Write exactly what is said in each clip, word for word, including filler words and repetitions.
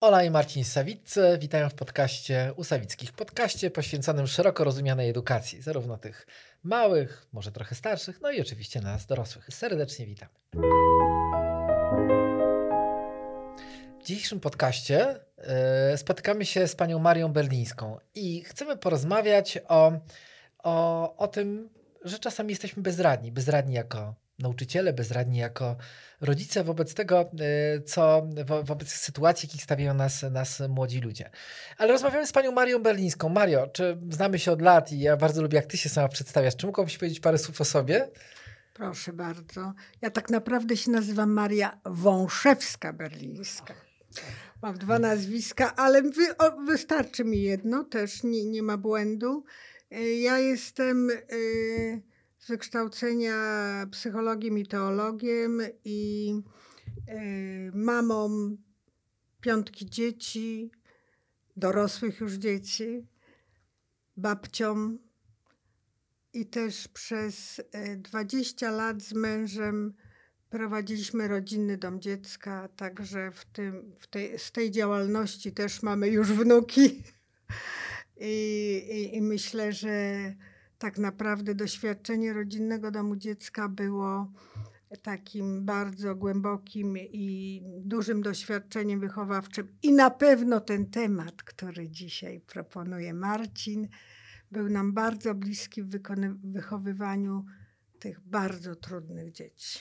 Ola i Marcin Sawicki witają w podcaście u Sawickich. Podcaście poświęconym szeroko rozumianej edukacji, zarówno tych małych, może trochę starszych, no i oczywiście nas dorosłych. Serdecznie witamy. W dzisiejszym podcaście yy, spotykamy się z panią Marią Berlińską i chcemy porozmawiać o, o, o tym, że czasami jesteśmy bezradni, bezradni jako nauczyciele, bezradni jako rodzice wobec tego, co wo, wobec sytuacji, jakich stawiają nas, nas młodzi ludzie. Ale rozmawiamy z panią Marią Berlińską. Mario, czy znamy się od lat i ja bardzo lubię, jak ty się sama przedstawiasz. Czy mogłabyś powiedzieć parę słów o sobie? Proszę bardzo. Ja tak naprawdę się nazywam Maria Wąszewska-Berlińska. Mam dwa nazwiska, ale wy, o, wystarczy mi jedno, też nie, nie ma błędu. Ja jestem... Yy... z wykształcenia psychologiem i teologiem i y, mamą piątki dzieci, dorosłych już dzieci, babcią i też przez dwadzieścia lat z mężem prowadziliśmy rodzinny dom dziecka, także w tym, w tej, z tej działalności też mamy już wnuki i, i, i myślę, że tak naprawdę doświadczenie rodzinnego domu dziecka było takim bardzo głębokim i dużym doświadczeniem wychowawczym. I na pewno ten temat, który dzisiaj proponuje Marcin, był nam bardzo bliski w wychowywaniu tych bardzo trudnych dzieci.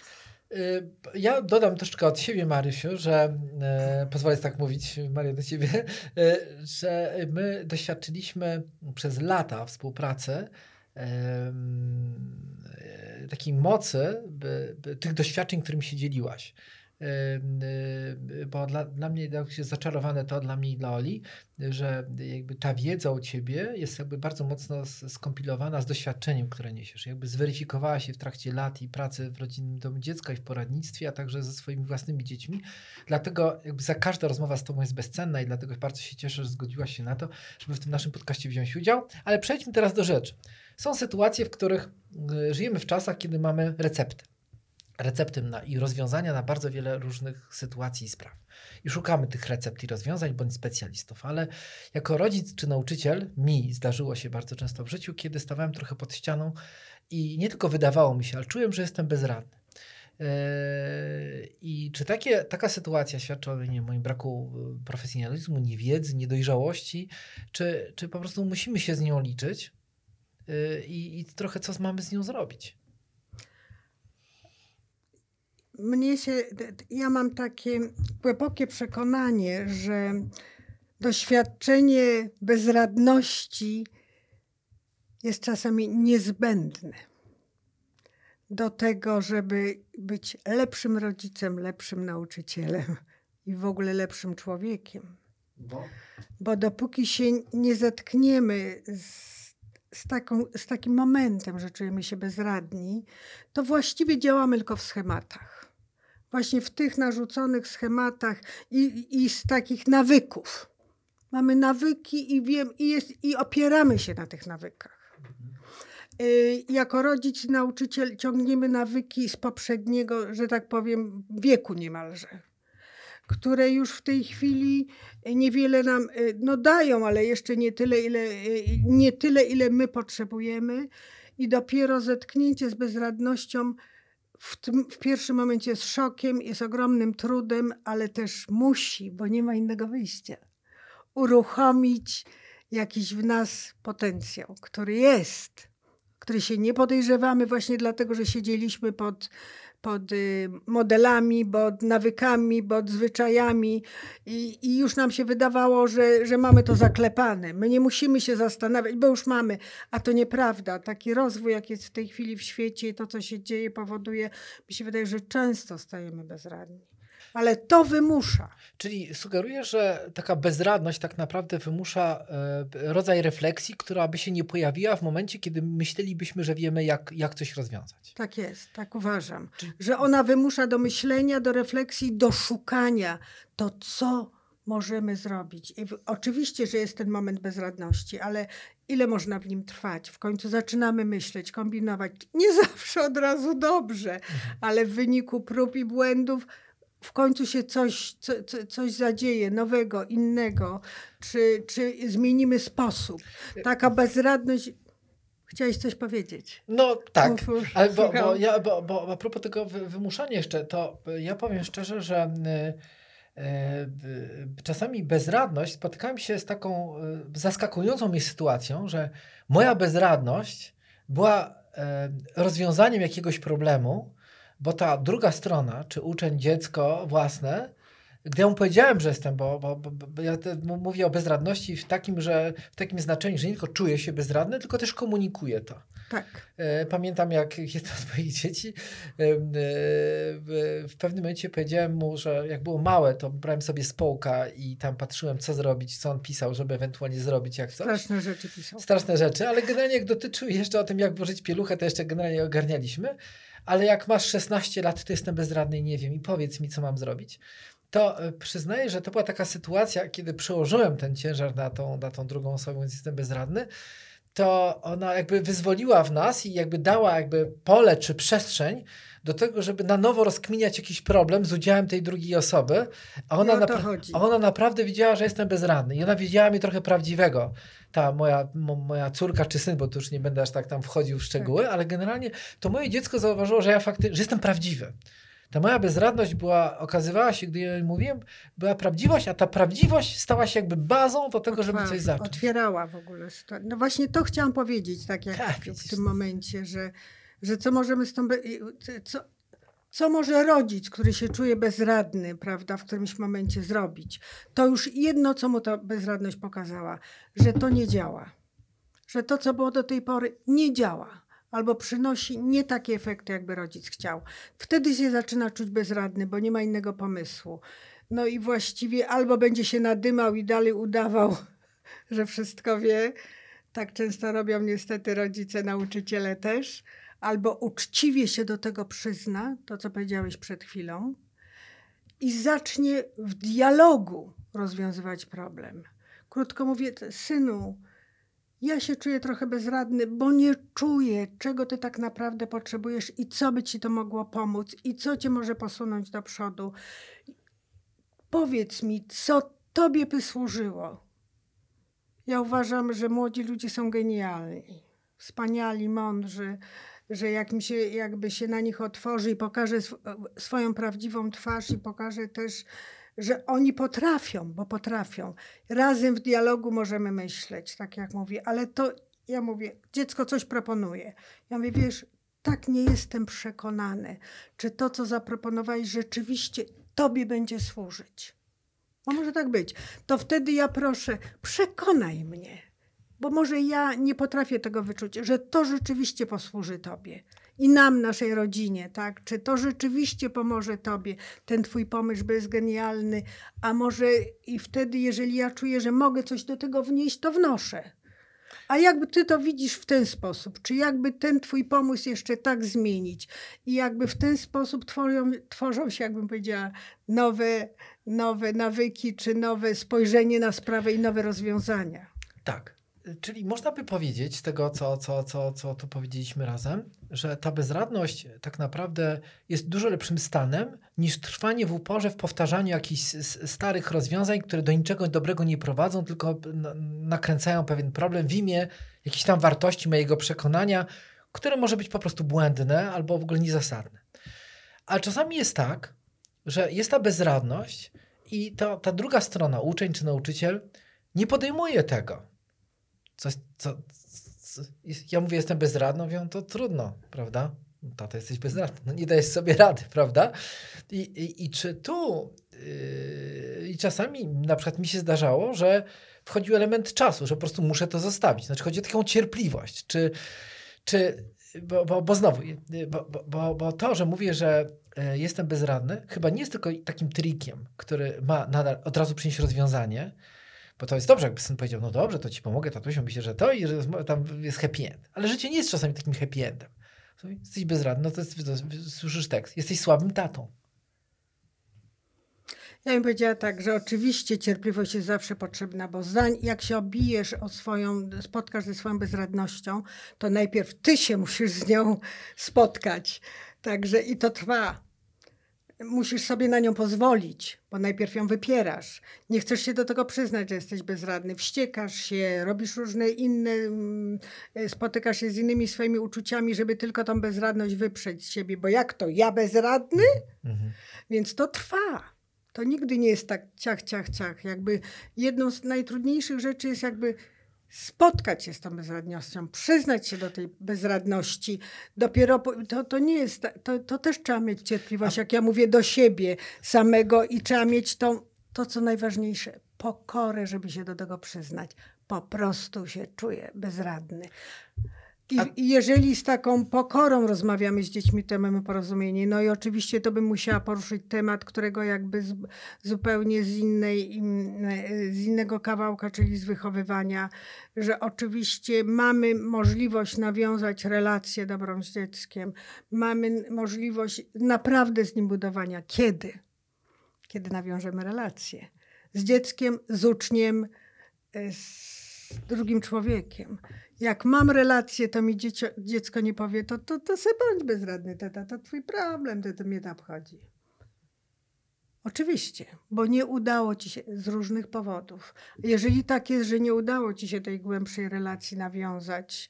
Ja dodam troszkę od siebie, Marysiu, że e, pozwolę tak mówić, Mario, do ciebie, e, że my doświadczyliśmy przez lata współpracy takiej mocy by, by, tych doświadczeń, którymi się dzieliłaś. Yy, yy, bo dla, dla mnie jak jest zaczarowane to dla mnie i dla Oli, że jakby ta wiedza o ciebie jest jakby bardzo mocno skompilowana z doświadczeniem, które niesiesz. Jakby zweryfikowała się w trakcie lat i pracy w rodzinnym domu dziecka i w poradnictwie, a także ze swoimi własnymi dziećmi. Dlatego jakby za każda rozmowa z tobą jest bezcenna i dlatego bardzo się cieszę, że zgodziłaś się na to, żeby w tym naszym podcaście wziąć udział. Ale przejdźmy teraz do rzeczy. Są sytuacje, w których yy, żyjemy w czasach, kiedy mamy recepty. recepty na, i rozwiązania na bardzo wiele różnych sytuacji i spraw. I szukamy tych recept i rozwiązań bądź specjalistów, ale jako rodzic czy nauczyciel mi zdarzyło się bardzo często w życiu, kiedy stawałem trochę pod ścianą i nie tylko wydawało mi się, ale czułem, że jestem bezradny. Yy, I czy takie, taka sytuacja świadczy o nie, moim braku profesjonalizmu, niewiedzy, niedojrzałości, czy, czy po prostu musimy się z nią liczyć yy, i, i trochę co mamy z nią zrobić? Mnie się, ja mam takie głębokie przekonanie, że doświadczenie bezradności jest czasami niezbędne do tego, żeby być lepszym rodzicem, lepszym nauczycielem i w ogóle lepszym człowiekiem. Bo, Bo dopóki się nie zetkniemy z Z, taką, z takim momentem, że czujemy się bezradni, to właściwie działamy tylko w schematach. Właśnie w tych narzuconych schematach i, i z takich nawyków. Mamy nawyki i, wiem, i, jest, i opieramy się na tych nawykach. Yy, jako rodzic, nauczyciel ciągniemy nawyki z poprzedniego, że tak powiem, wieku niemalże, które już w tej chwili niewiele nam no dają, ale jeszcze nie tyle, ile, nie tyle, ile my potrzebujemy. I dopiero zetknięcie z bezradnością w, tym, w pierwszym momencie jest szokiem, jest ogromnym trudem, ale też musi, bo nie ma innego wyjścia, uruchomić jakiś w nas potencjał, który jest, który się nie podejrzewamy właśnie dlatego, że siedzieliśmy pod... pod modelami, pod nawykami, pod zwyczajami i, i już nam się wydawało, że, że mamy to zaklepane. My nie musimy się zastanawiać, bo już mamy, a to nieprawda. Taki rozwój, jak jest w tej chwili w świecie i to, co się dzieje, powoduje, mi się wydaje, że często stajemy bezradni. Ale to wymusza. Czyli sugeruję, że taka bezradność tak naprawdę wymusza rodzaj refleksji, która by się nie pojawiła w momencie, kiedy myślelibyśmy, że wiemy, jak, jak coś rozwiązać. Tak jest, tak uważam. Czyli... że ona wymusza do myślenia, do refleksji, do szukania to, co możemy zrobić. I oczywiście, że jest ten moment bezradności, ale ile można w nim trwać? W końcu zaczynamy myśleć, kombinować. Nie zawsze od razu dobrze, ale w wyniku prób i błędów w końcu się coś, co, co, coś zadzieje, nowego, innego, czy, czy zmienimy sposób. Taka bezradność... Chciałeś coś powiedzieć? No tak, uf, uf, ale bo, bo, ja, bo, bo a propos tego wymuszania jeszcze, to ja powiem szczerze, że y, y, y, czasami bezradność, spotykałem się z taką y, zaskakującą mi sytuacją, że moja bezradność była y, rozwiązaniem jakiegoś problemu, bo ta druga strona, czy uczeń, dziecko własne, gdy ja mu powiedziałem, że jestem, bo, bo, bo, bo ja te, m- mówię o bezradności w takim, że, w takim znaczeniu, że nie tylko czuję się bezradny, tylko też komunikuję to. Tak. E, pamiętam, jak jedna z moich dzieci e, e, w pewnym momencie powiedziałem mu, że jak było małe, to brałem sobie z półka i tam patrzyłem, co zrobić, co on pisał, żeby ewentualnie zrobić jak coś. Straszne rzeczy pisał. Straszne rzeczy, ale generalnie jak dotyczył jeszcze o tym, jak włożyć pieluchę, to jeszcze generalnie ogarnialiśmy. Ale jak masz szesnaście lat, to jestem bezradny i nie wiem, i powiedz mi, co mam zrobić. To przyznaję, że to była taka sytuacja, kiedy przełożyłem ten ciężar na tą, na tą drugą osobę, więc jestem bezradny, to ona jakby wyzwoliła w nas i jakby dała jakby pole czy przestrzeń do tego, żeby na nowo rozkminiać jakiś problem z udziałem tej drugiej osoby. A ona, napra- a ona naprawdę widziała, że jestem bezradny. I ona widziała mnie trochę prawdziwego. Ta moja, m- moja córka czy syn, bo tu już nie będę aż tak tam wchodził w szczegóły, tak. Ale generalnie to moje dziecko zauważyło, że ja fakty- że jestem prawdziwy. Ta moja bezradność była, okazywała się, gdy ja mówiłem, była prawdziwość, a ta prawdziwość stała się jakby bazą do tego, Otwar, żeby coś zacząć. Otwierała w ogóle sytuację. No właśnie to chciałam powiedzieć, tak jak tak, w, w tym momencie, że, że co możemy z tą... Be- co, co może rodzic, który się czuje bezradny, prawda, w którymś momencie zrobić? To już jedno, co mu ta bezradność pokazała, że to nie działa. Że to, co było do tej pory, nie działa. Albo przynosi nie takie efekty, jakby rodzic chciał. Wtedy się zaczyna czuć bezradny, bo nie ma innego pomysłu. No i właściwie albo będzie się nadymał i dalej udawał, że wszystko wie. Tak często robią niestety rodzice, nauczyciele też. Albo uczciwie się do tego przyzna, to co powiedziałeś przed chwilą, i zacznie w dialogu rozwiązywać problem. Krótko mówię, synu, ja się czuję trochę bezradny, bo nie czuję, czego ty tak naprawdę potrzebujesz i co by ci to mogło pomóc i co cię może posunąć do przodu. Powiedz mi, co tobie by służyło. Ja uważam, że młodzi ludzie są genialni, wspaniali, mądrzy, że jak mi się, jakby się na nich otworzy i pokaże sw- swoją prawdziwą twarz i pokaże też, że oni potrafią, bo potrafią. Razem w dialogu możemy myśleć, tak jak mówię, ale to ja mówię, dziecko coś proponuje. Ja mówię, wiesz, tak nie jestem przekonany, czy to, co zaproponowałeś, rzeczywiście tobie będzie służyć. Bo może tak być. To wtedy ja proszę, przekonaj mnie, bo może ja nie potrafię tego wyczuć, że to rzeczywiście posłuży tobie. I nam, naszej rodzinie, tak? Czy to rzeczywiście pomoże tobie? Ten twój pomysł jest genialny, a może i wtedy, jeżeli ja czuję, że mogę coś do tego wnieść, to wnoszę. A jakby ty to widzisz w ten sposób? Czy jakby ten twój pomysł jeszcze tak zmienić? I jakby w ten sposób tworzą, tworzą się, jakbym powiedziała, nowe, nowe nawyki, czy nowe spojrzenie na sprawę i nowe rozwiązania. Tak. Czyli można by powiedzieć z tego, co, co, co, co tu powiedzieliśmy razem, że ta bezradność tak naprawdę jest dużo lepszym stanem niż trwanie w uporze w powtarzaniu jakichś starych rozwiązań, które do niczego dobrego nie prowadzą, tylko nakręcają pewien problem w imię jakichś tam wartości mojego przekonania, które może być po prostu błędne albo w ogóle niezasadne. A czasami jest tak, że jest ta bezradność i to, ta druga strona, uczeń czy nauczyciel, nie podejmuje tego. Coś, co, co, ja mówię, jestem bezradny, mówią, to trudno, prawda? Tata, jesteś bezradny, no nie dajesz sobie rady, prawda? I, i, i czy tu... Yy, I czasami na przykład mi się zdarzało, że wchodził element czasu, że po prostu muszę to zostawić. Znaczy chodzi o taką cierpliwość, czy... czy bo, bo, bo znowu, bo, bo, bo to, że mówię, że jestem bezradny, chyba nie jest tylko takim trikiem, który ma nadal od razu przynieść rozwiązanie, bo to jest dobrze, jakby syn powiedział, no dobrze, to ci pomogę, tatusiu, myślę, że to i że tam jest happy end. Ale życie nie jest czasami takim happy endem. Jesteś bezradny, no to, jest, to słyszysz tekst, jesteś słabym tatą. Ja bym powiedziała tak, że oczywiście cierpliwość jest zawsze potrzebna, bo za, jak się obijesz o swoją, spotkasz ze swoją bezradnością, to najpierw ty się musisz z nią spotkać. Także i to trwa. musisz sobie na nią pozwolić, bo najpierw ją wypierasz. Nie chcesz się do tego przyznać, że jesteś bezradny. Wściekasz się, robisz różne inne, spotykasz się z innymi swoimi uczuciami, żeby tylko tą bezradność wyprzeć z siebie, bo jak to? Ja bezradny? Mhm. Więc to trwa. To nigdy nie jest tak ciach, ciach, ciach. Jakby jedną z najtrudniejszych rzeczy jest jakby spotkać się z tą bezradnością, przyznać się do tej bezradności. Dopiero po, to, to nie jest, to, to też trzeba mieć cierpliwość, jak ja mówię, do siebie samego i trzeba mieć tą, to, co najważniejsze, pokorę, żeby się do tego przyznać. Po prostu się czuję bezradny. I, I jeżeli z taką pokorą rozmawiamy z dziećmi, to mamy porozumienie. No i oczywiście to bym musiała poruszyć temat, którego jakby z, zupełnie z, innej, z innego kawałka, czyli z wychowywania, że oczywiście mamy możliwość nawiązać relację dobrą z dzieckiem. Mamy możliwość naprawdę z nim budowania. Kiedy? Kiedy nawiążemy relację. Z dzieckiem, z uczniem, z drugim człowiekiem. Jak mam relację, to mi dziecio, dziecko nie powie, to, to, to se bądź bezradny, tata, to twój problem, to, to mnie tam obchodzi. Oczywiście, bo nie udało ci się z różnych powodów. Jeżeli tak jest, że nie udało ci się tej głębszej relacji nawiązać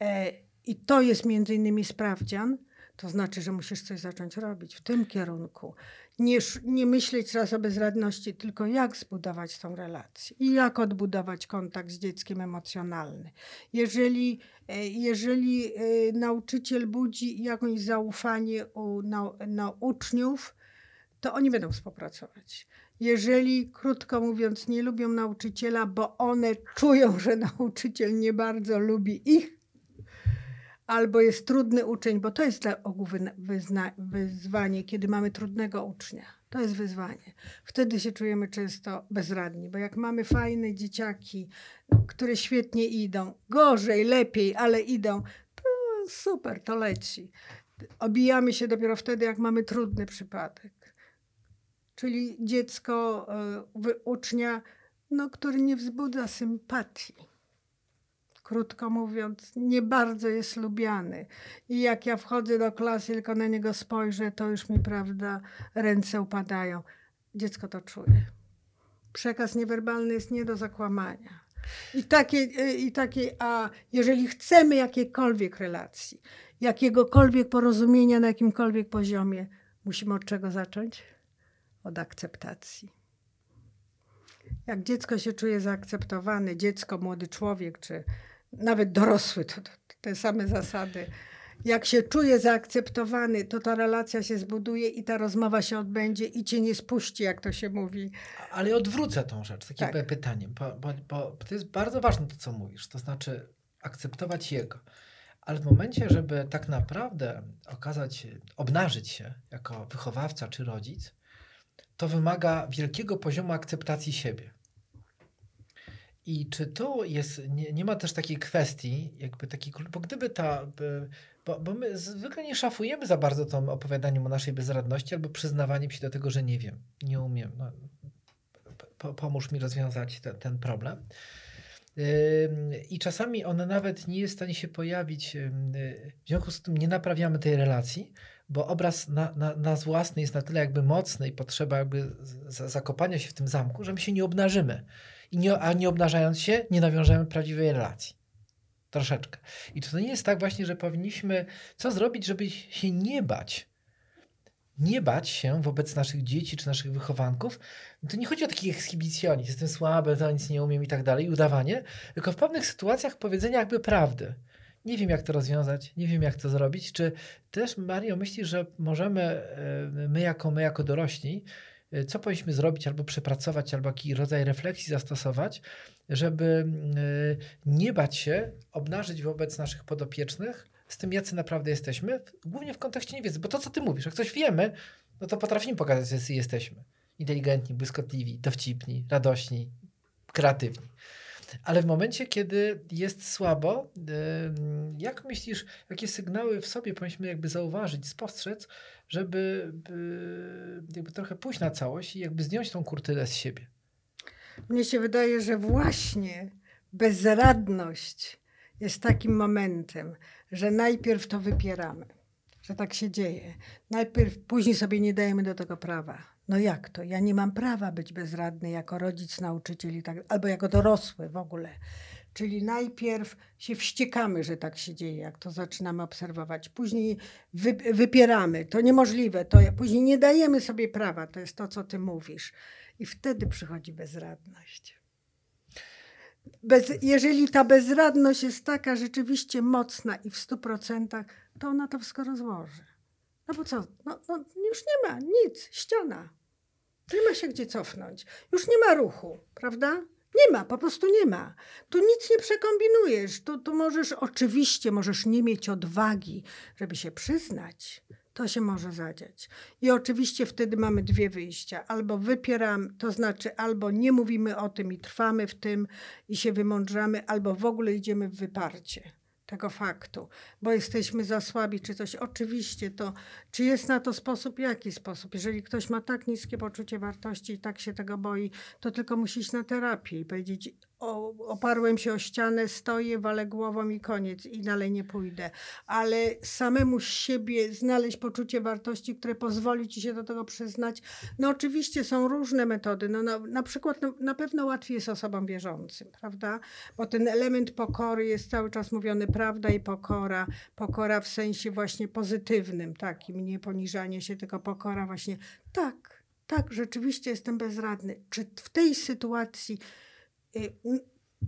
e, i to jest między innymi sprawdzian, to znaczy, że musisz coś zacząć robić w tym kierunku. Nie, nie myśleć raz o bezradności, tylko jak zbudować tą relację i jak odbudować kontakt z dzieckiem emocjonalny. Jeżeli, jeżeli nauczyciel budzi jakieś zaufanie u na, na uczniów, to oni będą współpracować. Jeżeli, krótko mówiąc, nie lubią nauczyciela, bo one czują, że nauczyciel nie bardzo lubi ich, albo jest trudny uczeń, bo to jest dla ogółu wyzna- wyzwanie, kiedy mamy trudnego ucznia. To jest wyzwanie. Wtedy się czujemy często bezradni, bo jak mamy fajne dzieciaki, które świetnie idą, gorzej, lepiej, ale idą, to super, to leci. Obijamy się dopiero wtedy, jak mamy trudny przypadek. Czyli dziecko, y, ucznia, no, który nie wzbudza sympatii. Krótko mówiąc, nie bardzo jest lubiany. I jak ja wchodzę do klasy, tylko na niego spojrzę, to już mi, prawda, ręce upadają. Dziecko to czuje. Przekaz niewerbalny jest nie do zakłamania. I takie, i takie, a jeżeli chcemy jakiejkolwiek relacji, jakiegokolwiek porozumienia na jakimkolwiek poziomie, musimy od czego zacząć? Od akceptacji. Jak dziecko się czuje zaakceptowane, dziecko, młody człowiek, czy nawet dorosły, to, to te same zasady. Jak się czuje zaakceptowany, to ta relacja się zbuduje i ta rozmowa się odbędzie i cię nie spuści, jak to się mówi. Ale odwrócę tą rzecz takim tak. pytaniem, bo, bo, bo to jest bardzo ważne to, co mówisz. To znaczy akceptować jego. Ale w momencie, żeby tak naprawdę okazać, obnażyć się jako wychowawca czy rodzic, to wymaga wielkiego poziomu akceptacji siebie. I czy to jest, nie, nie ma też takiej kwestii, jakby takiej, bo gdyby ta, bo, bo my zwykle nie szafujemy za bardzo tą opowiadaniem o naszej bezradności albo przyznawaniem się do tego, że nie wiem, nie umiem, no, po, pomóż mi rozwiązać te, ten problem. Yy, I czasami ona nawet nie jest w stanie się pojawić, yy, w związku z tym nie naprawiamy tej relacji, bo obraz na, na, nas własny jest na tyle jakby mocny i potrzeba jakby z, zakopania się w tym zamku, że my się nie obnażymy. I nie, a nie obnażając się, nie nawiążemy prawdziwej relacji. Troszeczkę. I to nie jest tak właśnie, że powinniśmy co zrobić, żeby się nie bać. Nie bać się wobec naszych dzieci czy naszych wychowanków. To nie chodzi o taki ekshibicjonizm, jestem słaby, to nic nie umiem i tak dalej, i udawanie, tylko w pewnych sytuacjach powiedzenia jakby prawdy. Nie wiem, jak to rozwiązać, nie wiem, jak to zrobić. Czy też, Mario, myślisz, że możemy, my jako, my jako dorośli, co powinniśmy zrobić albo przepracować, albo jaki rodzaj refleksji zastosować, żeby nie bać się obnażyć wobec naszych podopiecznych z tym, jacy naprawdę jesteśmy, głównie w kontekście niewiedzy. Bo to, co ty mówisz, jak coś wiemy, no to potrafimy pokazać, jacy jesteśmy. Inteligentni, błyskotliwi, dowcipni, radośni, kreatywni. Ale w momencie, kiedy jest słabo, jak myślisz, jakie sygnały w sobie powinniśmy jakby zauważyć, spostrzec, żeby jakby trochę pójść na całość i jakby zdjąć tą kurtynę z siebie? Mnie się wydaje, że właśnie bezradność jest takim momentem, że najpierw to wypieramy. że tak się dzieje. Najpierw, później sobie nie dajemy do tego prawa. No jak to? Ja nie mam prawa być bezradny jako rodzic, nauczyciel i tak, albo jako dorosły w ogóle. Czyli najpierw się wściekamy, że tak się dzieje, jak to zaczynamy obserwować. Później wy, wypieramy, to niemożliwe, to ja, później nie dajemy sobie prawa, to jest to, co ty mówisz. I wtedy przychodzi bezradność. Bez, jeżeli ta bezradność jest taka rzeczywiście mocna i w stu procentach, to ona to wszystko rozłoży. No bo co? No, no, już nie ma nic, ściana. Nie ma się gdzie cofnąć. Już nie ma ruchu, prawda? Nie ma, po prostu nie ma. Tu nic nie przekombinujesz. Tu, tu możesz, oczywiście możesz nie mieć odwagi, żeby się przyznać. To się może zadziać. I oczywiście wtedy mamy dwie wyjścia. Albo wypieram, to znaczy albo nie mówimy o tym i trwamy w tym i się wymądrzamy, albo w ogóle idziemy w wyparcie tego faktu, bo jesteśmy za słabi czy coś. Oczywiście to, czy jest na to sposób, jaki sposób. Jeżeli ktoś ma tak niskie poczucie wartości i tak się tego boi, to tylko musi iść na terapię i powiedzieć: o, oparłem się o ścianę, stoję, walę głową i koniec, i dalej nie pójdę. Ale samemu siebie znaleźć poczucie wartości, które pozwoli ci się do tego przyznać. No oczywiście są różne metody. No, na, na przykład no, na pewno łatwiej jest osobom wierzącym, prawda? Bo ten element pokory jest cały czas mówiony, prawda i pokora. Pokora w sensie właśnie pozytywnym takim, nie poniżanie się, tylko pokora właśnie. Tak, tak, rzeczywiście jestem bezradny. Czy w tej sytuacji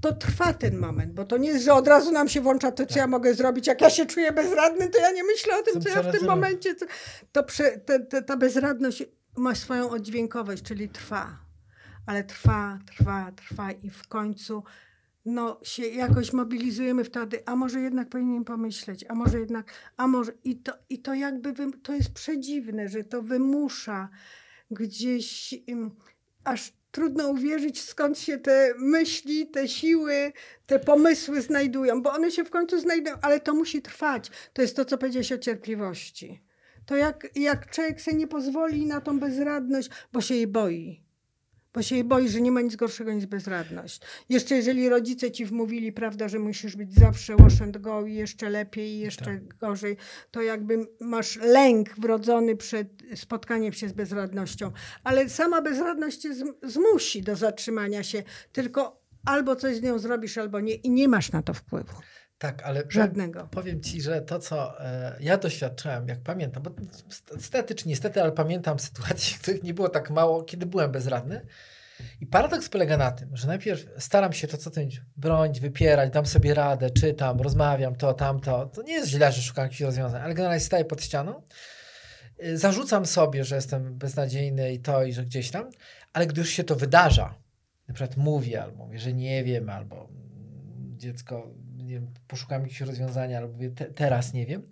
to trwa ten moment, bo to nie jest, że od razu nam się włącza to, co tak. ja mogę zrobić. Jak ja się czuję bezradny, to ja nie myślę o tym, Są co ja w tym momencie. To, to prze, te, te, ta bezradność ma swoją oddźwiękowość, czyli trwa. Ale trwa, trwa, trwa i w końcu no, się jakoś mobilizujemy wtedy, a może jednak powinienem pomyśleć, a może jednak, a może... I to, i to jakby, wy, to jest przedziwne, że to wymusza gdzieś im, aż trudno uwierzyć, skąd się te myśli, te siły, te pomysły znajdują, bo one się w końcu znajdują, ale to musi trwać. To jest to, co powiedziałeś o cierpliwości. To jak, jak człowiek sobie nie pozwoli na tą bezradność, bo się jej boi. Bo się jej boi, że nie ma nic gorszego niż bezradność. Jeszcze jeżeli rodzice ci wmówili, prawda, że musisz być zawsze wash and go i jeszcze lepiej i jeszcze tak. gorzej, to jakby masz lęk wrodzony przed spotkaniem się z bezradnością. Ale sama bezradność cię zmusi do zatrzymania się, tylko albo coś z nią zrobisz, albo nie i nie masz na to wpływu. Tak, ale żadnego. Powiem ci, że to, co e, ja doświadczałem, jak pamiętam, bo niestety czy niestety, ale pamiętam sytuacje, których nie było tak mało, kiedy byłem bezradny. I paradoks polega na tym, że najpierw staram się to co tym bronić, wypierać, dam sobie radę, czytam, rozmawiam, to, tamto. To nie jest źle, że szukam jakichś rozwiązań, ale generalnie staję pod ścianą. E, zarzucam sobie, że jestem beznadziejny i to, i że gdzieś tam, ale gdy już się to wydarza, na przykład mówię, albo mówię, że nie wiem, albo dziecko... Nie wiem, poszukam jakiegoś rozwiązania, albo te, teraz nie wiem,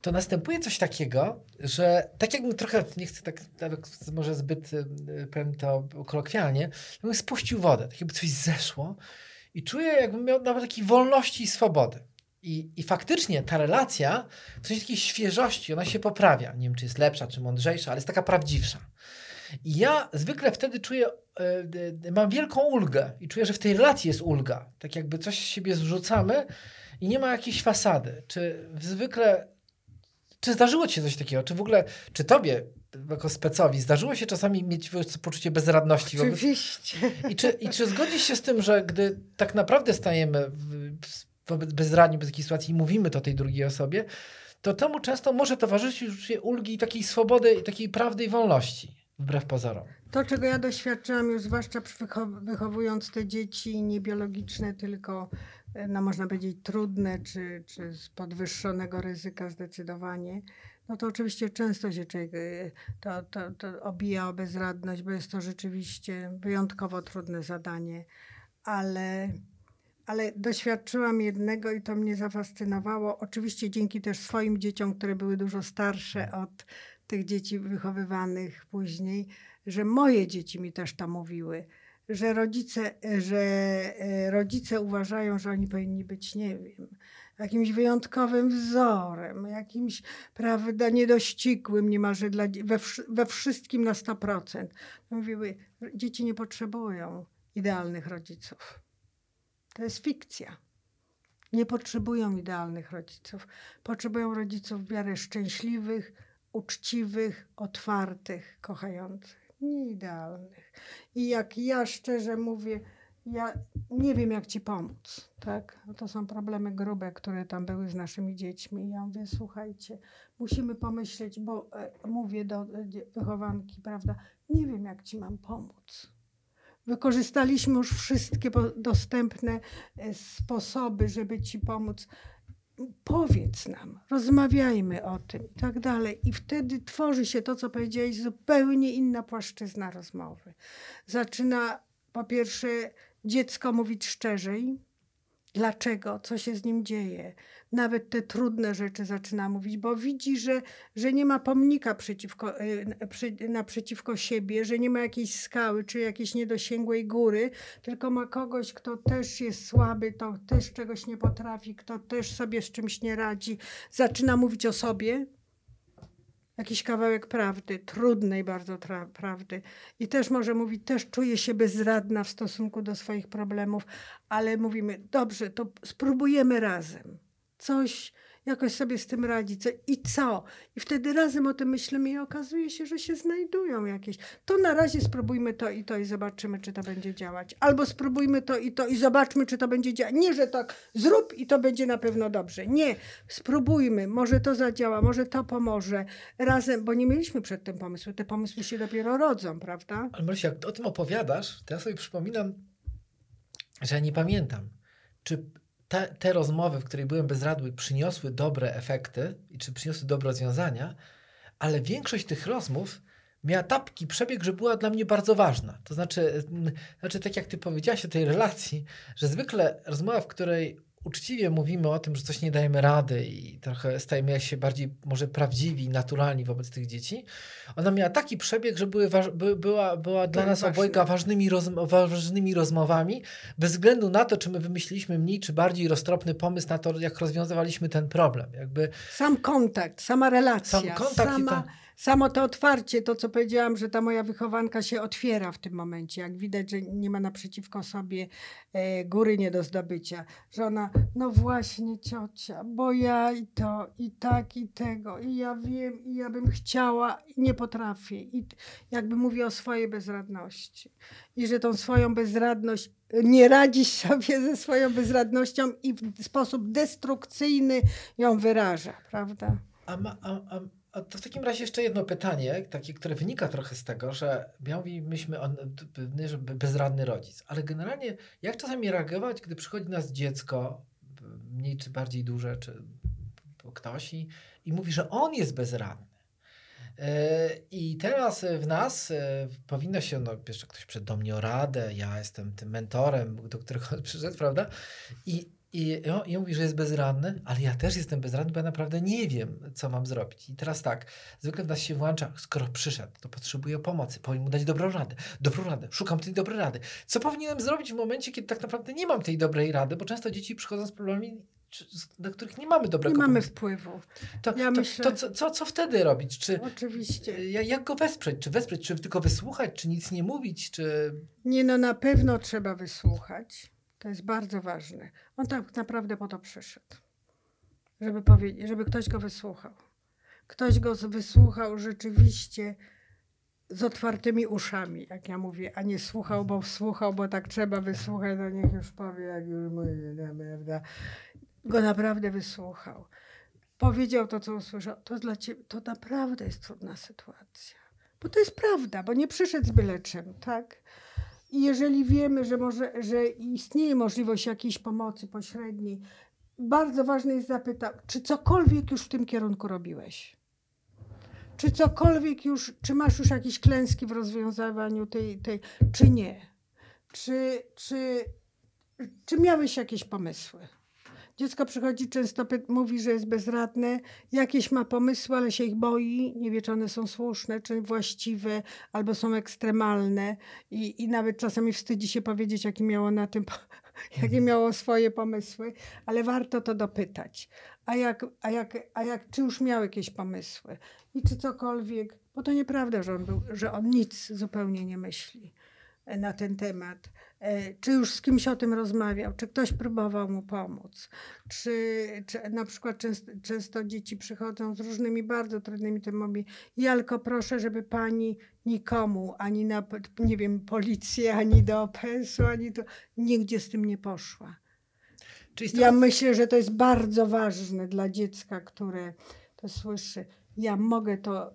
to następuje coś takiego, że tak jakbym trochę, nie chcę tak może zbyt, powiem to kolokwialnie, jakbym spuścił wodę, tak jakby coś zeszło i czuję, jakbym miał nawet takiej wolności i swobody. I, i faktycznie ta relacja w sensie takiej świeżości, ona się poprawia. Nie wiem, czy jest lepsza, czy mądrzejsza, ale jest taka prawdziwsza. I ja zwykle wtedy czuję, yy, mam wielką ulgę i czuję, że w tej relacji jest ulga. Tak jakby coś z siebie zrzucamy i nie ma jakiejś fasady. Czy zwykle, czy zdarzyło ci się coś takiego? Czy w ogóle, czy tobie jako specowi zdarzyło się czasami mieć poczucie bezradności? Oczywiście. Wobec... I, czy, I czy zgodzisz się z tym, że gdy tak naprawdę stajemy w, wobec bezradni, bez jakiejś sytuacji i mówimy to tej drugiej osobie, to temu często może towarzyszyć uczucie ulgi i takiej swobody, i takiej prawdy i wolności? Wbrew pozorom. To, czego ja doświadczyłam już, zwłaszcza wychowując te dzieci niebiologiczne, tylko no można powiedzieć trudne, czy, czy z podwyższonego ryzyka zdecydowanie, no to oczywiście często się człowiek to, to, to obija o bezradność, bo jest to rzeczywiście wyjątkowo trudne zadanie, ale... ale doświadczyłam jednego i to mnie zafascynowało. Oczywiście dzięki też swoim dzieciom, które były dużo starsze od tych dzieci wychowywanych później, że moje dzieci mi też to mówiły, że rodzice, że rodzice uważają, że oni powinni być, nie wiem, jakimś wyjątkowym wzorem, jakimś, prawda, niedościgłym niemalże dla, we, we wszystkim na sto procent. Mówiły, dzieci nie potrzebują idealnych rodziców. To jest fikcja. nie potrzebują idealnych rodziców. Potrzebują rodziców w miarę szczęśliwych, uczciwych, otwartych, kochających, nie idealnych. I jak ja szczerze mówię, ja nie wiem, jak ci pomóc, tak? To są problemy grube, które tam były z naszymi dziećmi. Ja mówię, słuchajcie, musimy pomyśleć, bo e, mówię do wychowanki, prawda, nie wiem, jak ci mam pomóc. Wykorzystaliśmy już wszystkie dostępne sposoby, żeby ci pomóc. Powiedz nam, rozmawiajmy o tym i tak dalej. I wtedy tworzy się to, co powiedziałeś, zupełnie inna płaszczyzna rozmowy. Zaczyna po pierwsze dziecko mówić szczerzej. Dlaczego? Co się z nim dzieje? Nawet te trudne rzeczy zaczyna mówić, bo widzi, że, że nie ma pomnika przeciwko, przy, naprzeciwko siebie, że nie ma jakiejś skały czy jakiejś niedosięgłej góry, tylko ma kogoś, kto też jest słaby, kto też czegoś nie potrafi, kto też sobie z czymś nie radzi. Zaczyna mówić o sobie. Jakiś kawałek prawdy, trudnej bardzo tra- prawdy. I też może mówić, też czuję się bezradna w stosunku do swoich problemów, ale mówimy, dobrze, to spróbujemy razem. Coś, jakoś sobie z tym radzi. Co, i co? I wtedy razem o tym myślimy i okazuje się, że się znajdują jakieś. To na razie spróbujmy to i to i zobaczymy, czy to będzie działać. Albo spróbujmy to i to i zobaczmy, czy to będzie działać. Nie, że tak zrób i to będzie na pewno dobrze. Nie, spróbujmy. Może to zadziała, może to pomoże. Razem, bo nie mieliśmy przed tym pomysłu. Te pomysły się dopiero rodzą, prawda? Ale Marysia, jak o tym opowiadasz, to ja sobie przypominam, że ja nie pamiętam, czy... Te, te rozmowy, w której byłem bezradny, przyniosły dobre efekty i czy przyniosły dobre rozwiązania, ale większość tych rozmów miała taki przebieg, że była dla mnie bardzo ważna. To znaczy, znaczy, tak jak ty powiedziałaś o tej relacji, że zwykle rozmowa, w której uczciwie mówimy o tym, że coś nie dajemy rady i trochę stajemy się bardziej może prawdziwi, naturalni wobec tych dzieci, ona miała taki przebieg, że były waż, by, była, była dla nas ważne. Obojga ważnymi, roz, ważnymi rozmowami, bez względu na to, czy my wymyśliliśmy mniej czy bardziej roztropny pomysł na to, jak rozwiązywaliśmy ten problem. Jakby sam kontakt, sama relacja, sam kontakt sama... i ta... Samo to otwarcie, to co powiedziałam, że ta moja wychowanka się otwiera w tym momencie. Jak widać, że nie ma naprzeciwko sobie góry nie do zdobycia. Że ona, no właśnie ciocia, bo ja i to, i tak, i tego, i ja wiem, i ja bym chciała, i nie potrafię. I jakby mówię o swojej bezradności. I że tą swoją bezradność, nie radzi sobie ze swoją bezradnością i w sposób destrukcyjny ją wyraża, prawda? A ma, a, a... A to w takim razie jeszcze jedno pytanie, takie, które wynika trochę z tego, że mieliśmy bezradny rodzic, ale generalnie jak czasami reagować, gdy przychodzi do nas dziecko, mniej czy bardziej duże, czy ktoś i, i mówi, że on jest bezradny. Yy, I teraz w nas yy, powinno się, no jeszcze ktoś przed do mnie o radę, ja jestem tym mentorem, do którego on przyszedł, prawda? I I on, I on mówi, że jest bezradny, ale ja też jestem bezradny, bo ja naprawdę nie wiem, co mam zrobić. I teraz tak, zwykle w nas się włącza, skoro przyszedł, to potrzebuje pomocy, powinien mu dać dobrą radę, dobrą radę, szukam tej dobrej rady. Co powinienem zrobić w momencie, kiedy tak naprawdę nie mam tej dobrej rady, bo często dzieci przychodzą z problemami, do których nie mamy dobrego Nie mamy pomysłu. wpływu. To, ja to, myślę... to co, co, co wtedy robić? Czy, Oczywiście. Jak go wesprzeć? Czy wesprzeć, czy tylko wysłuchać, czy nic nie mówić? Czy... Nie, no na pewno trzeba wysłuchać. To jest bardzo ważne. On tak naprawdę po to przyszedł, żeby powiedzieć, żeby ktoś go wysłuchał. Ktoś go wysłuchał rzeczywiście z otwartymi uszami, jak ja mówię, a nie słuchał, bo słuchał, bo tak trzeba wysłuchać, no niech już powie, jak już mówię, prawda. Go naprawdę wysłuchał. Powiedział to, co usłyszał. To dla ciebie, to naprawdę jest trudna sytuacja. Bo to jest prawda, bo nie przyszedł z byle czym, tak? I jeżeli wiemy, że, może, że istnieje możliwość jakiejś pomocy pośredniej, bardzo ważne jest zapytać, czy cokolwiek już w tym kierunku robiłeś? Czy cokolwiek już, czy masz już jakieś klęski w rozwiązywaniu tej, tej czy nie? Czy, czy, czy miałeś jakieś pomysły? Dziecko przychodzi, często mówi, że jest bezradne, jakieś ma pomysły, ale się ich boi, nie wie, czy one są słuszne, czy właściwe, albo są ekstremalne i, i nawet czasami wstydzi się powiedzieć, jakie miało na tym, jakie miało swoje pomysły, ale warto to dopytać. A jak, a jak, a jak, czy już miał jakieś pomysły i czy cokolwiek, bo to nieprawda, że on, był, że on nic zupełnie nie myśli na ten temat. Czy już z kimś o tym rozmawiał, czy ktoś próbował mu pomóc, czy, czy na przykład często, często dzieci przychodzą z różnymi bardzo trudnymi tematami. Ja tylko proszę, żeby pani nikomu, ani na, nie wiem, policję, ani do O P S-u, ani to, nigdzie z tym nie poszła. Czyli to... Ja myślę, że to jest bardzo ważne dla dziecka, które to słyszy. Ja mogę to,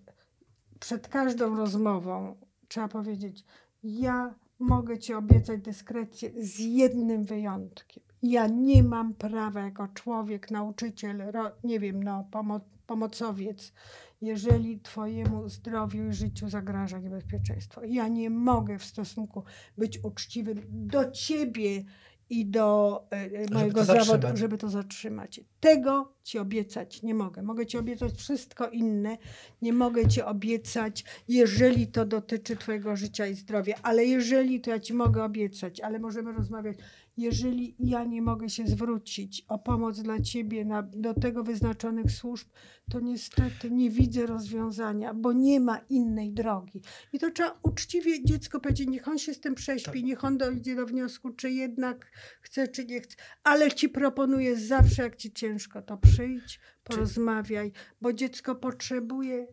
przed każdą rozmową trzeba powiedzieć, ja mogę ci obiecać dyskrecję z jednym wyjątkiem. Ja nie mam prawa jako człowiek, nauczyciel, ro, nie wiem, no, pomo- pomocowiec, jeżeli twojemu zdrowiu i życiu zagraża niebezpieczeństwo. Ja nie mogę w stosunku być uczciwym do ciebie i do e, mojego zawodu, zatrzymać. żeby to zatrzymać. Tego ci obiecać nie mogę. Mogę ci obiecać wszystko inne. Nie mogę ci obiecać, jeżeli to dotyczy twojego życia i zdrowia. Ale jeżeli, to ja ci mogę obiecać, ale możemy rozmawiać. Jeżeli ja nie mogę się zwrócić o pomoc dla ciebie na, do tego wyznaczonych służb, to niestety nie widzę rozwiązania, bo nie ma innej drogi. I to trzeba uczciwie dziecko powiedzieć, niech on się z tym prześpi, tak. Niech on dojdzie do wniosku, czy jednak chce, czy nie chce. Ale ci proponuję zawsze, jak ci ciężko, to przyjdź, porozmawiaj, bo dziecko potrzebuje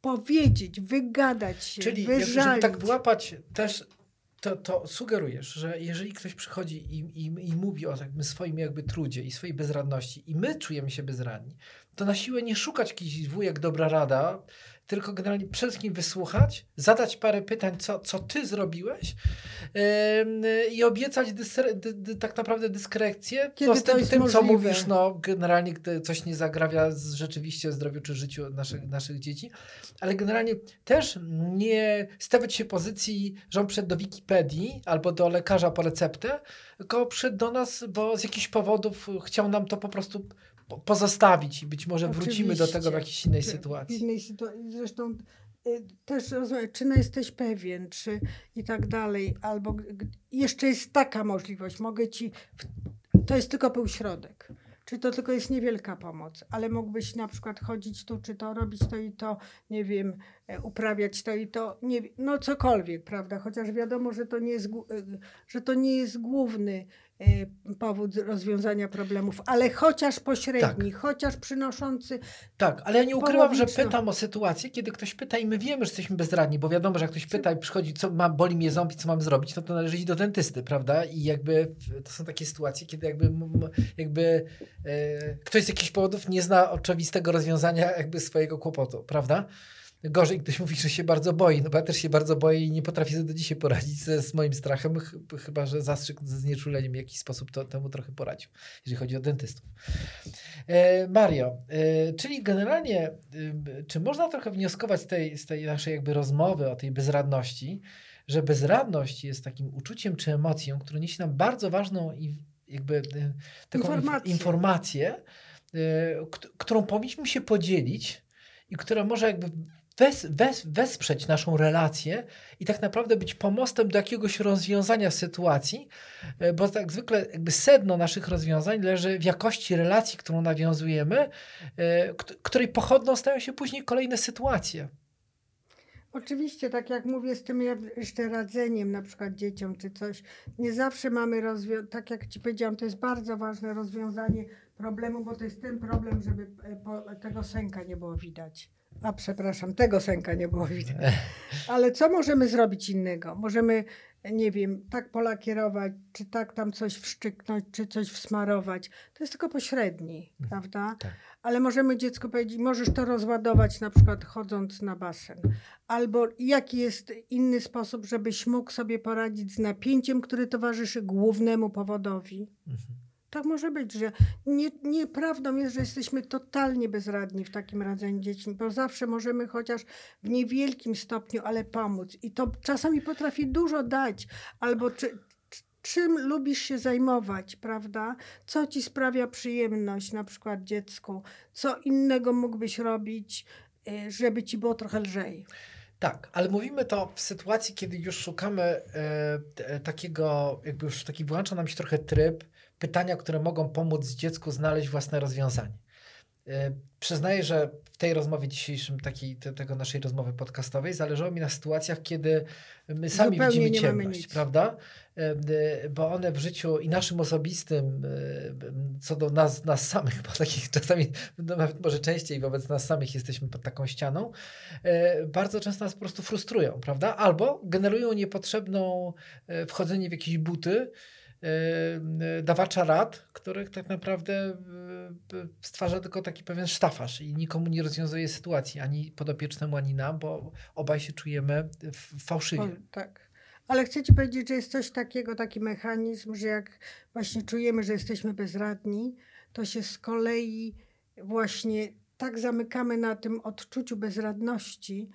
powiedzieć, wygadać się, czyli wyżalić. Żeby tak włapać też... To, to sugerujesz, że jeżeli ktoś przychodzi i, i, i mówi o takim swoim jakby trudzie i swojej bezradności i my czujemy się bezradni, to na siłę nie szukać jakiś wujek dobra rada, tylko generalnie przede wszystkim wysłuchać, zadać parę pytań, co, co ty zrobiłeś yy, i obiecać dysre, dy, dy, tak naprawdę dyskrecję. Kiedy to z tym, to tym co mówisz, no generalnie gdy coś nie zagrawia z, rzeczywiście zdrowiu czy życiu naszych, naszych dzieci, ale generalnie też nie stawiać się pozycji, że on przyszedł do Wikipedii albo do lekarza po receptę, tylko przyszedł do nas, bo z jakichś powodów chciał nam to po prostu pozostawić i być może Oczywiście. wrócimy do tego w jakiejś innej sytuacji. W innej sytuacji. Zresztą y, też rozumiem, czy no jesteś pewien, czy i tak dalej, albo g- jeszcze jest taka możliwość, mogę ci, w, to jest tylko półśrodek, czy to tylko jest niewielka pomoc, ale mógłbyś na przykład chodzić tu, czy to robić to i to, nie wiem, uprawiać to i to, nie, no cokolwiek, prawda, chociaż wiadomo, że to nie jest, że to nie jest główny powód rozwiązania problemów, ale chociaż pośredni, tak. Chociaż przynoszący... Tak, ale ja nie ukrywam, że pytam o sytuację, kiedy ktoś pyta i my wiemy, że jesteśmy bezradni, bo wiadomo, że jak ktoś pyta i przychodzi, co mam, boli mnie ząb i co mam zrobić, no to należy iść do dentysty, prawda? I jakby to są takie sytuacje, kiedy jakby, jakby e, ktoś z jakichś powodów nie zna oczywistego rozwiązania jakby swojego kłopotu, prawda? Gorzej ktoś mówi, że się bardzo boi, no bo ja też się bardzo boję i nie potrafię sobie do dzisiaj poradzić ze, z moim strachem, ch- chyba że zastrzyk ze znieczuleniem w jakiś sposób to, temu trochę poradził, jeżeli chodzi o dentystów. E, Mario, e, czyli generalnie, e, czy można trochę wnioskować z tej, z tej naszej jakby rozmowy o tej bezradności, że bezradność jest takim uczuciem czy emocją, która niesie nam bardzo ważną i jakby e, taką informację, informację e, k- którą powinniśmy się podzielić i która może jakby Wes, wes, wesprzeć naszą relację i tak naprawdę być pomostem do jakiegoś rozwiązania sytuacji, bo tak zwykle jakby sedno naszych rozwiązań leży w jakości relacji, którą nawiązujemy, k- której pochodną stają się później kolejne sytuacje. Oczywiście, tak jak mówię, z tym jeszcze radzeniem na przykład dzieciom czy coś, nie zawsze mamy rozwiązanie, tak jak ci powiedziałam, to jest bardzo ważne rozwiązanie problemu, bo to jest ten problem, żeby po- tego sęka nie było widać. A przepraszam, tego sęka nie było widać. Ale co możemy zrobić innego? Możemy, nie wiem, tak polakierować, czy tak tam coś wszczyknąć, czy coś wsmarować. To jest tylko pośredni, prawda? Tak. Ale możemy dziecku powiedzieć, możesz to rozładować na przykład chodząc na basen. Albo jaki jest inny sposób, żebyś mógł sobie poradzić z napięciem, które towarzyszy głównemu powodowi. Mhm. Tak może być, że nie, nie prawdą jest, że jesteśmy totalnie bezradni w takim radzeniu dziećmi, bo zawsze możemy chociaż w niewielkim stopniu, ale pomóc. I to czasami potrafi dużo dać, albo czy, czym lubisz się zajmować, prawda? Co ci sprawia przyjemność na przykład dziecku? Co innego mógłbyś robić, żeby ci było trochę lżej? Tak, ale mówimy to w sytuacji, kiedy już szukamy e, t, takiego, jakby już taki włącza nam się trochę tryb, pytania, które mogą pomóc dziecku znaleźć własne rozwiązanie. Przyznaję, że w tej rozmowie dzisiejszym, takiej, te, tego naszej rozmowy podcastowej, zależało mi na sytuacjach, kiedy my sami zupełnie widzimy nie ciemność, prawda? Bo one w życiu i naszym osobistym, co do nas, nas samych, bo takich czasami, nawet może częściej wobec nas samych jesteśmy pod taką ścianą, bardzo często nas po prostu frustrują, prawda? Albo generują niepotrzebną wchodzenie w jakieś buty dawacza rad, których tak naprawdę stwarza tylko taki pewien sztafaż i nikomu nie rozwiązuje sytuacji, ani podopiecznemu, ani nam, bo obaj się czujemy fałszywie. O, tak. Ale chcę ci powiedzieć, że jest coś takiego, taki mechanizm, że jak właśnie czujemy, że jesteśmy bezradni, to się z kolei właśnie tak zamykamy na tym odczuciu bezradności,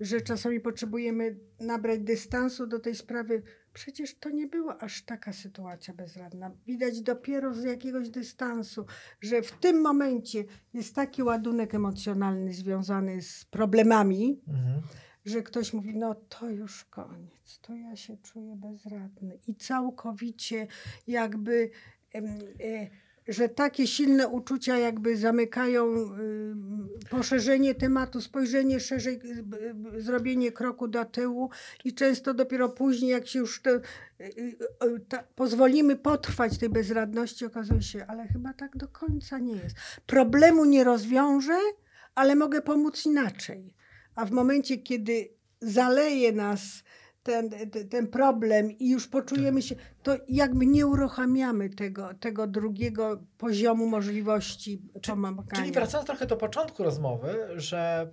że czasami potrzebujemy nabrać dystansu do tej sprawy. Przecież to nie była aż taka sytuacja bezradna. Widać dopiero z jakiegoś dystansu, że w tym momencie jest taki ładunek emocjonalny związany z problemami, mhm. że ktoś mówi, no to już koniec, to ja się czuję bezradny. I całkowicie jakby, że takie silne uczucia jakby zamykają poszerzenie tematu, spojrzenie szerzej, zrobienie kroku do tyłu i często dopiero później, jak się już to, ta, pozwolimy potrwać tej bezradności, okazuje się, ale chyba tak do końca nie jest. Problemu nie rozwiążę, ale mogę pomóc inaczej. A w momencie, kiedy zaleje nas ten, ten problem i już poczujemy się, to jakby nie uruchamiamy tego, tego drugiego poziomu możliwości pomagania. Czyli wracając trochę do początku rozmowy, że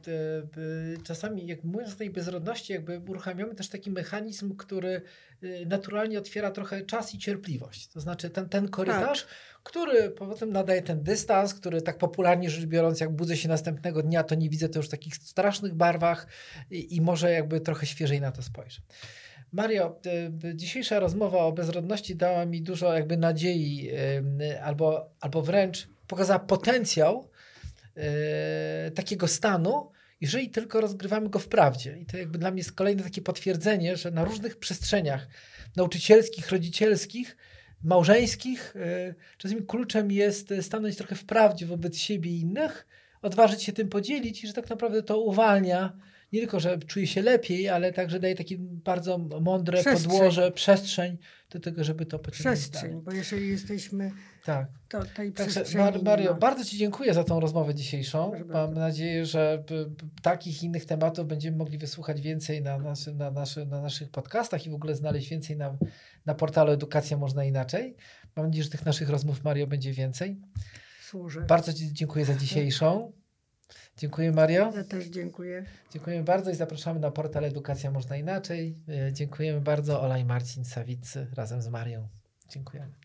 y, y, czasami, jak mówiąc o tej bezrodności, jakby uruchamiamy też taki mechanizm, który y, naturalnie otwiera trochę czas i cierpliwość. To znaczy ten, ten korytarz, tak. który potem nadaje ten dystans, który tak popularnie rzecz biorąc, jak budzę się następnego dnia, to nie widzę to już w takich strasznych barwach i, i może jakby trochę świeżej na to spojrzę. Mario, dzisiejsza rozmowa o bezrodności dała mi dużo jakby nadziei albo, albo wręcz pokazała potencjał takiego stanu, jeżeli tylko rozgrywamy go w prawdzie. I to jakby dla mnie jest kolejne takie potwierdzenie, że na różnych przestrzeniach nauczycielskich, rodzicielskich, małżeńskich czasami kluczem jest stanąć trochę w prawdzie wobec siebie i innych, odważyć się tym podzielić i że tak naprawdę to uwalnia nie tylko, że czuję się lepiej, ale także daje takie bardzo mądre przestrzeń. podłoże, przestrzeń do tego, żeby to pociągnąć. Przestrzeń, dalej. Bo jeżeli jesteśmy tak. to tej tak, przestrzeni... Mario, bardzo ci dziękuję za tą rozmowę dzisiejszą. Proszę Mam bardzo. nadzieję, że takich innych tematów będziemy mogli wysłuchać więcej na, naszy, na, naszy, na naszych podcastach i w ogóle znaleźć więcej na, na portalu Edukacja Można Inaczej. Mam nadzieję, że tych naszych rozmów, Mario, będzie więcej. Służę. Bardzo ci dziękuję za dzisiejszą. Dziękuję, Mario. Ja też dziękuję. Dziękujemy bardzo i zapraszamy na portal Edukacja Można Inaczej. Dziękujemy bardzo Ola i Marcin Sawicki razem z Marią. Dziękujemy.